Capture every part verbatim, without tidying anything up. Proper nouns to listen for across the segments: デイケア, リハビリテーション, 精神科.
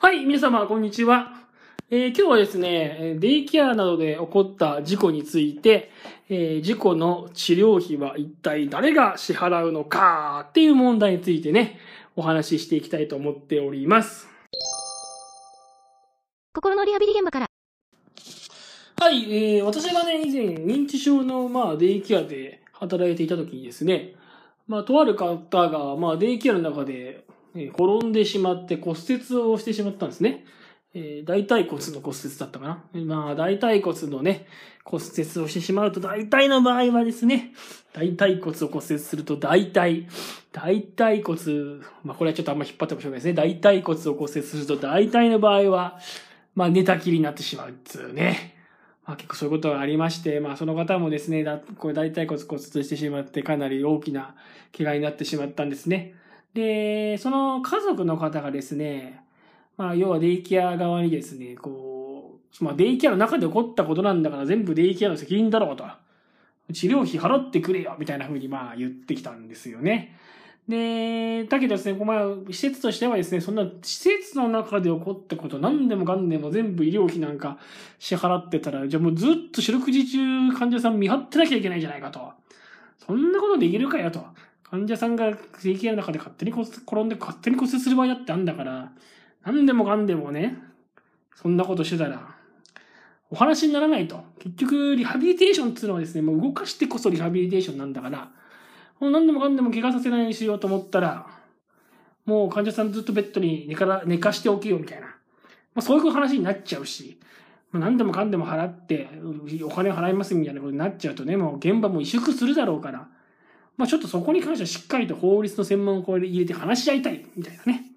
はい、皆様、こんにちは。えー、今日はですね、デイケアなどで起こった事故について、えー、事故の治療費は一体誰が支払うのかっていう問題についてね、お話ししていきたいと思っております。心のリハビリ現場から。はい、えー、私がね、以前、認知症の、まあ、デイケアで働いていた時にですね、まあ、とある方が、まあ、デイケアの中で、転んでしまって骨折をしてしまったんですね。えー、大腿骨の骨折だったかな。まあ、大腿骨のね、骨折をしてしまうと、大体の場合はですね、大腿骨を骨折すると、大体、大腿骨、まあ、これはちょっとあんま引っ張ってもしょうがないですね。大腿骨を骨折すると、大体の場合は、まあ、寝たきりになってしまうっていうね。まあ、結構そういうことがありまして、まあ、その方もですね、だこれ大腿骨骨折してしまって、かなり大きな怪我になってしまったんですね。で、その家族の方がですね、まあ、要はデイケア側にですね、こう、まあ、デイケアの中で起こったことなんだから全部デイケアの責任だろうと。治療費払ってくれよ、みたいな風にまあ言ってきたんですよね。で、だけどですね、まあ、施設としてはですね、そんな施設の中で起こったこと何でもかんでも全部医療費なんか支払ってたら、じゃあもうずっと四六時中患者さん見張ってなきゃいけないじゃないかと。そんなことできるかよと。患者さんがデイケアの中で勝手に転んで勝手に骨折する場合だってあんだから、何でもかんでもね、そんなことしてたら、お話にならないと。結局、リハビリテーションっていうのはですね、もう動かしてこそリハビリテーションなんだから、もう何でもかんでも怪我させないようにしようと思ったら、もう患者さんずっとベッドに寝から、寝かしておけよみたいな。まあ、そういう話になっちゃうし、まあ、何でもかんでも払って、お金を払いますみたいなことになっちゃうとね、もう現場も萎縮するだろうから、まあちょっとそこに関してはしっかりと法律の専門家を入れて話し合いたい、みたいなね。ま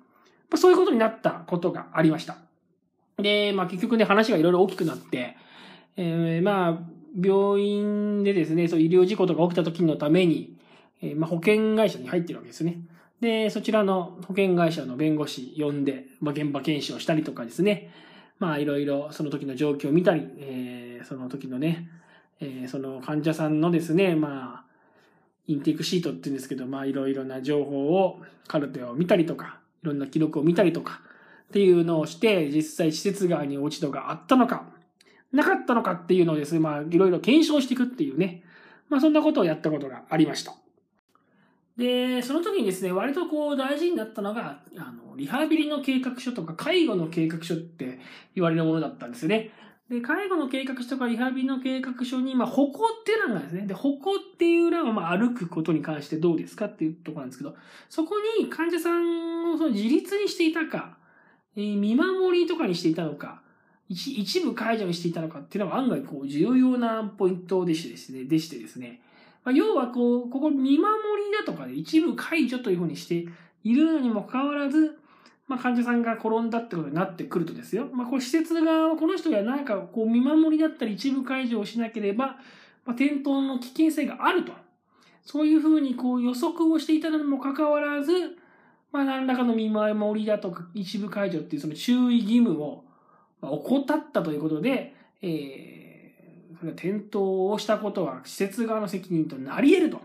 あそういうことになったことがありました。で、まあ結局ね、話がいろいろ大きくなって、えー、まあ、病院でですね、そう医療事故とか起きた時のために、えー、まあ保険会社に入ってるわけですね。で、そちらの保険会社の弁護士呼んで、まあ現場検証したりとかですね、まあいろいろその時の状況を見たり、えー、その時のね、えー、その患者さんのですね、まあ、インテークシートって言うんですけど、まあいろいろな情報を、カルテを見たりとか、いろんな記録を見たりとか、っていうのをして、実際施設側に落ち度があったのか、なかったのかっていうのをですね、まあいろいろ検証していくっていうね、まあそんなことをやったことがありました。で、その時にですね、割とこう大事になったのが、あの、リハビリの計画書とか介護の計画書って言われるものだったんですよね。で、介護の計画書とかリハビリの計画書に、まあ、歩行っていう欄がですね。で、歩行っていう欄は、まあ、歩くことに関してどうですかっていうところなんですけど、そこに患者さんをその自立にしていたか、えー、見守りとかにしていたのか、一、一部解除にしていたのかっていうのは案外こう、重要なポイントでしてですね、でしてですね。まあ、要はこう、ここ見守りだとかで一部解除というふうにしているのにもかかわらず、まあ患者さんが転んだってことになってくるとですよ。まあこう施設側はこの人が何かこう見守りだったり一部介助をしなければ、まあ、転倒の危険性があると。そういうふうにこう予測をしていたのにもかかわらず、まあ何らかの見守りだとか一部介助っていうその注意義務を怠ったということで、えー、それは転倒をしたことは施設側の責任となり得ると。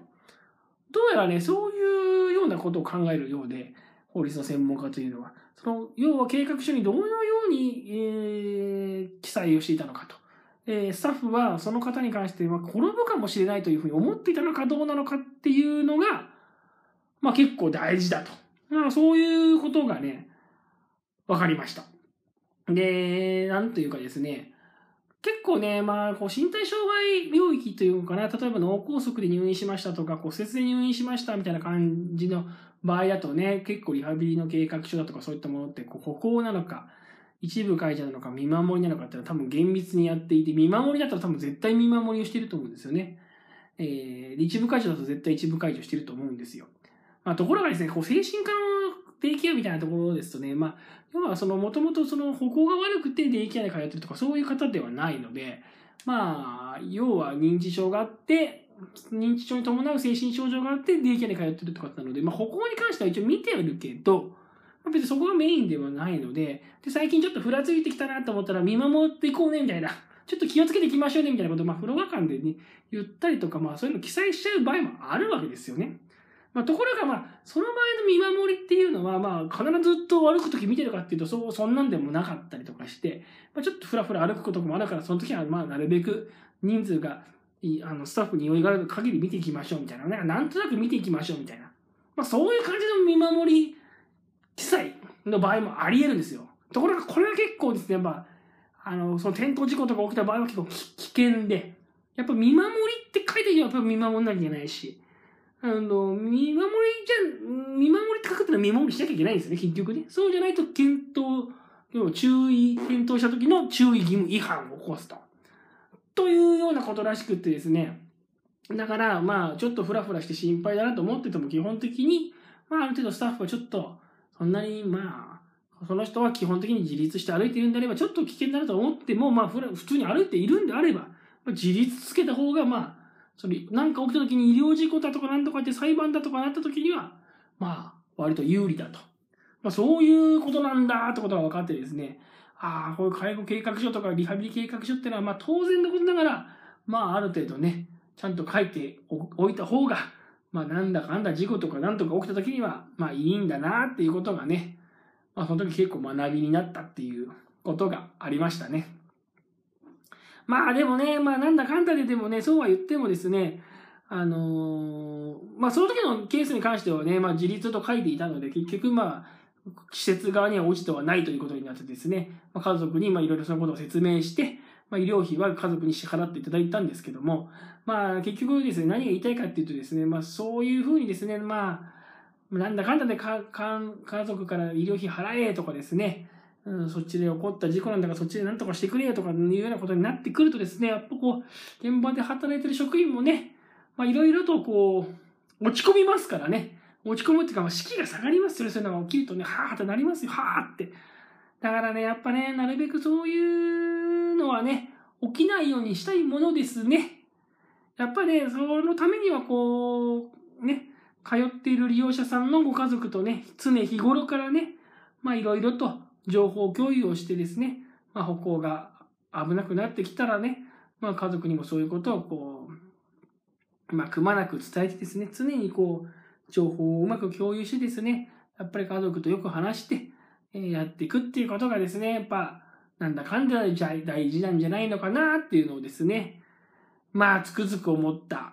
どうやらね、そういうようなことを考えるようで、法律の専門家というのは、その、要は計画書にどのように、えー、記載をしていたのかと。えー、スタッフはその方に関しては転ぶかもしれないというふうに思っていたのかどうなのかっていうのが、まあ結構大事だと。まあ、そういうことがね、わかりました。で、なんというかですね、結構ね、まあ、こう身体障害領域というのかな、例えば脳梗塞で入院しましたとか、骨折で入院しましたみたいな感じの場合だとね、結構リハビリの計画書だとかそういったものって、こう歩行なのか、一部介助なのか、見守りなのかっていうのは多分厳密にやっていて、見守りだったら多分絶対見守りをしていると思うんですよね。えー、一部介助だと絶対一部介助していると思うんですよ。まあ、ところがですね、こう精神科のデイケアみたいなところですとね、まあ、要はその、もともとその歩行が悪くてデイケアで通ってるとかそういう方ではないので、まあ、要は認知症があって、認知症に伴う精神症状があってデイケアで通ってるとかなので、まあ歩行に関しては一応見てるけど、別にそこがメインではないので、で、最近ちょっとふらついてきたなと思ったら見守っていこうねみたいな、ちょっと気をつけていきましょうねみたいなことを、まあ、フロア間でね、言ったりとか、まあそういうの記載しちゃう場合もあるわけですよね。まあ、ところが、まあ、その前の見守りっていうのは、まあ、必ずずっと歩くとき見てるかっていうと、そう、そんなんでもなかったりとかして、まあ、ちょっとふらふら歩くこともあるから、その時は、まあ、なるべく人数が、あの、スタッフに酔いがある限り見ていきましょうみたいなね。なんとなく見ていきましょうみたいな。まあ、そういう感じの見守り記載の場合もあり得るんですよ。ところが、これは結構ですね、まあ、あの、その転倒事故とか起きた場合は結構危険で、やっぱ見守りって書いてあるやっぱ見守んなきゃいけないし、あの、見守りじゃ、見守りって書くってのは見守りしなきゃいけないんですよね、結局ね。そうじゃないと、検討、注意、検討した時の注意義務違反を起こすと。というようなことらしくってですね。だから、まあ、ちょっとフラフラして心配だなと思ってても、基本的に、まあ、ある程度スタッフはちょっと、そんなに、まあ、その人は基本的に自立して歩いているんであれば、ちょっと危険だなと思っても、まあ、普通に歩いているんであれば、自立つけた方が、まあ、それ、なんか起きた時に医療事故だとかなんとかって裁判だとかなった時には、まあ、割と有利だと。まあ、そういうことなんだってことが分かってですね。ああ、こういう介護計画書とかリハビリ計画書ってのは、まあ当然のことながら、まあある程度ね、ちゃんと書いておいた方が、まあなんだかんだ事故とかなんとか起きた時には、まあいいんだなっていうことがね、まあその時結構学びになったっていうことがありましたね。まあでもね、まあなんだかんだででもね、そうは言ってもですね、あのー、まあその時のケースに関してはね、まあ自立と書いていたので、結局まあ、施設側には落ちてはないということになってですね、まあ、家族にいろいろそのことを説明して、まあ、医療費は家族に支払っていただいたんですけども、まあ結局ですね、何が言いたいかっていうとですね、まあそういうふうにですね、まあ、なんだかんだでかか家族から医療費払えとかですね、うん、そっちで起こった事故なんだからそっちで何とかしてくれよとかいうようなことになってくるとですね、やっぱこう、現場で働いてる職員もね、まあいろいろとこう、落ち込みますからね、落ち込むっていうか、士気が下がりますよ。そういうのが起きるとね、はぁってなりますよ。はぁって。だからね、やっぱね、なるべくそういうのはね、起きないようにしたいものですね。やっぱね、そのためにはこう、ね、通っている利用者さんのご家族とね、常日頃からね、まあいろいろと情報共有をしてですね、まあ歩行が危なくなってきたらね、まあ家族にもそういうことをこう、まあくまなく伝えてですね、常にこう、情報をうまく共有してですね、やっぱり家族とよく話して、えー、やっていくっていうことがですね、やっぱ、なんだかんだじゃ大事なんじゃないのかなっていうのをですね、まあ、つくづく思った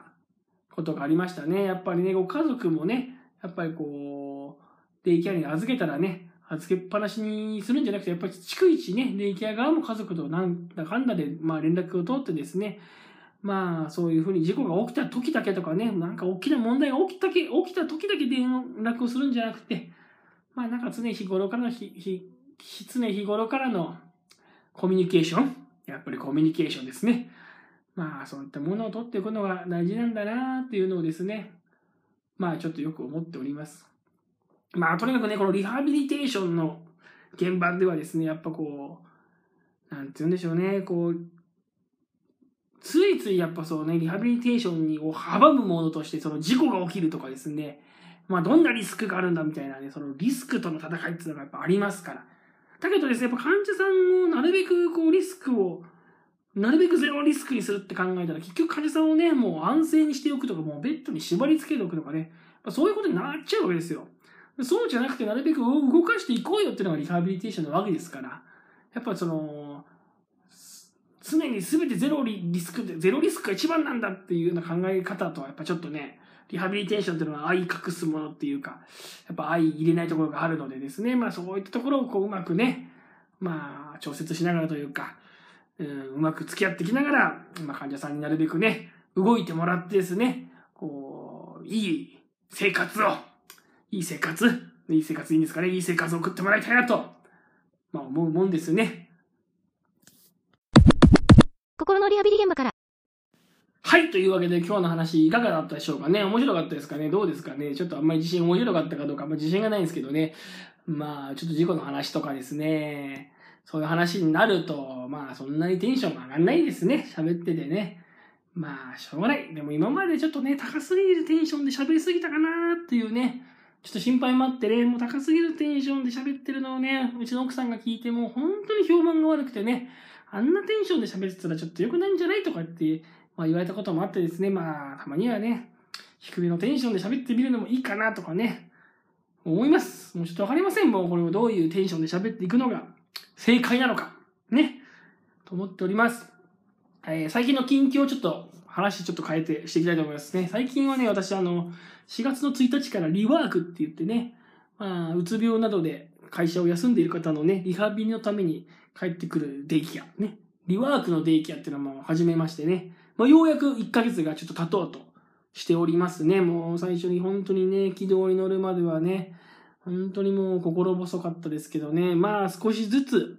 ことがありましたね。やっぱりね、ご家族もね、やっぱりこう、デイケアに預けたらね、預けっぱなしにするんじゃなくて、やっぱり逐一ね、デイケア側も家族となんだかんだで、まあ連絡を取ってですね、まあ、そういうふうに事故が起きた時だけとかね、なんか大きな問題が起きたけ、起きた時だけ連絡をするんじゃなくて、まあなんか常日頃からのひ、ひ、常日頃からのコミュニケーション、やっぱりコミュニケーションですね。まあそういったものを取っていくのが大事なんだなっていうのをですね、まあちょっとよく思っております。まあとにかくね、このリハビリテーションの現場ではですね、やっぱこう、なんて言うんでしょうね、こう、ついついやっぱそうね、リハビリテーションを阻むものとして、その事故が起きるとかですね、まあどんなリスクがあるんだみたいなね、そのリスクとの戦いっていうのがやっぱありますから。だけどですね、やっぱ患者さんをなるべくこうリスクを、なるべくゼロリスクにするって考えたら、結局患者さんをね、もう安静にしておくとか、もうベッドに縛り付けておくとかね、そういうことになっちゃうわけですよ。そうじゃなくて、なるべく動かしていこうよっていうのがリハビリテーションなわけですから、やっぱその、常に全てゼロリスク、ゼロリスクが一番なんだっていうような考え方とはやっぱちょっとね、リハビリテーションっていうのは相隠すものっていうか、やっぱ相入れないところがあるのでですね、まあそういったところをこううまくね、まあ調節しながらというか、うん、うまく付き合ってきながら、まあ患者さんになるべくね、動いてもらってですね、こう、いい生活を、いい生活、いい生活いいんですかね、いい生活を送ってもらいたいなと、まあ思うもんですね。心のリハビリ現場から。はい、というわけで今日の話いかがだったでしょうかね。面白かったですかね。どうですかね。ちょっとあんまり自信面白かったかどうか、あんまり自信がないんですけどね。まあ、ちょっと事故の話とかですね。そういう話になると、まあ、そんなにテンション上がんないですね。喋っててね。まあ、しょうがない。でも今までちょっとね、高すぎるテンションで喋りすぎたかなーっていうね。ちょっと心配もあってね、もう高すぎるテンションで喋ってるのをね、うちの奥さんが聞いても、本当に評判が悪くてね。あんなテンションで喋ってたらちょっと良くないんじゃないとかって、まあ、言われたこともあってですね、まあ、たまにはね、低めのテンションで喋ってみるのもいいかなとかね、思います。もうちょっとわかりません。もうこれをどういうテンションで喋っていくのが正解なのか、ね、と思っております。えー、最近の近況をちょっと話ちょっと変えてしていきたいと思いますね。最近はね、私あの、しがつのついたちからリワークって言ってね、まあ、うつ病などで会社を休んでいる方のね、リハビリのために帰ってくるデイケア、ね、リワークのデイケアっていうのも始めましてね、まあ、ようやくいっかげつがちょっと経とうとしておりますね。もう最初に本当にね、軌道に乗るまではね、本当にもう心細かったですけどね、まあ少しずつ、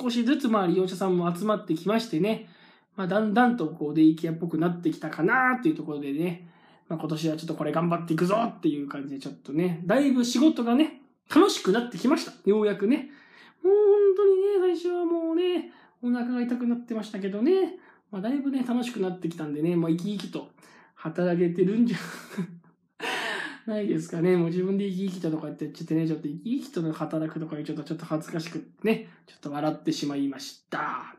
少しずつまあ利用者さんも集まってきましてね、まあだんだんとこうデイケアっぽくなってきたかなっていうところでね、まあ今年はちょっとこれ頑張っていくぞっていう感じでちょっとね、だいぶ仕事がね、楽しくなってきました。ようやくね。もう本当にね、最初はもうね、お腹が痛くなってましたけどね、まあだいぶね、楽しくなってきたんでね、もう生き生きと働けてるんじゃないですかね。もう自分で生き生きととか言ってちょっとね、ちょっと生き生きと働くとかにちょっとちょっと恥ずかしくね、ちょっと笑ってしまいました。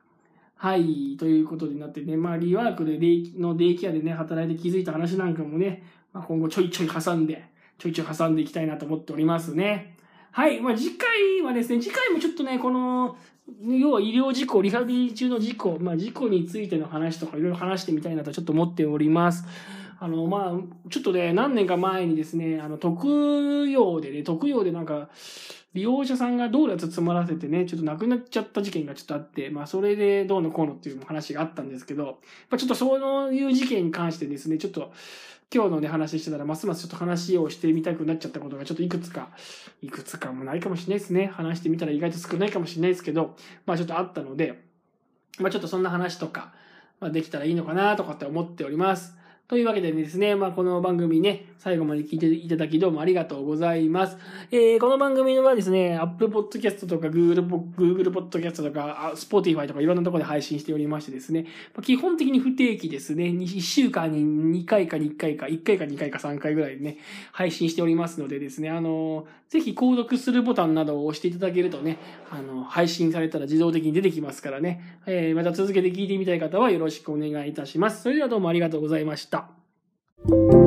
はい、ということになってね、まあリワークでデイのデイケアでね、働いて気づいた話なんかもね、まあ今後ちょいちょい挟んで、ちょいちょい挟んでいきたいなと思っておりますね。はい、まあ次回はですね、次回もちょっとね、この、要は医療事故、リハビリ中の事故、まあ事故についての話とかいろいろ話してみたいなとちょっと思っております。あの、まあ、ちょっとね、何年か前にですね、あの、特養でね、特養でなんか、利用者さんが道路を詰まらせてね、ちょっと亡くなっちゃった事件がちょっとあって、まあ、それでどうのこうのっていう話があったんですけど、まあ、ちょっとそういう事件に関してですね、ちょっと、今日のね、話してたら、ますますちょっと話をしてみたくなっちゃったことが、ちょっといくつか、いくつかもないかもしれないですね。話してみたら意外と少ないかもしれないですけど、まあ、ちょっとあったので、まあ、ちょっとそんな話とか、まあ、できたらいいのかなとかって思っております。というわけでですね、まあ、この番組ね、最後まで聞いていただきどうもありがとうございます。えー、この番組はですね、Apple Podcast とか Google, Google Podcast とか Spotify とかいろんなところで配信しておりましてですね、基本的に不定期ですね、いっしゅうかんににかいかにかいか、いっかいかにかいかさんかいぐらいね、配信しておりますのでですね、あのー、ぜひ購読するボタンなどを押していただけるとね、あのー、配信されたら自動的に出てきますからね、えー、また続けて聞いてみたい方はよろしくお願いいたします。それではどうもありがとうございました。Thank you.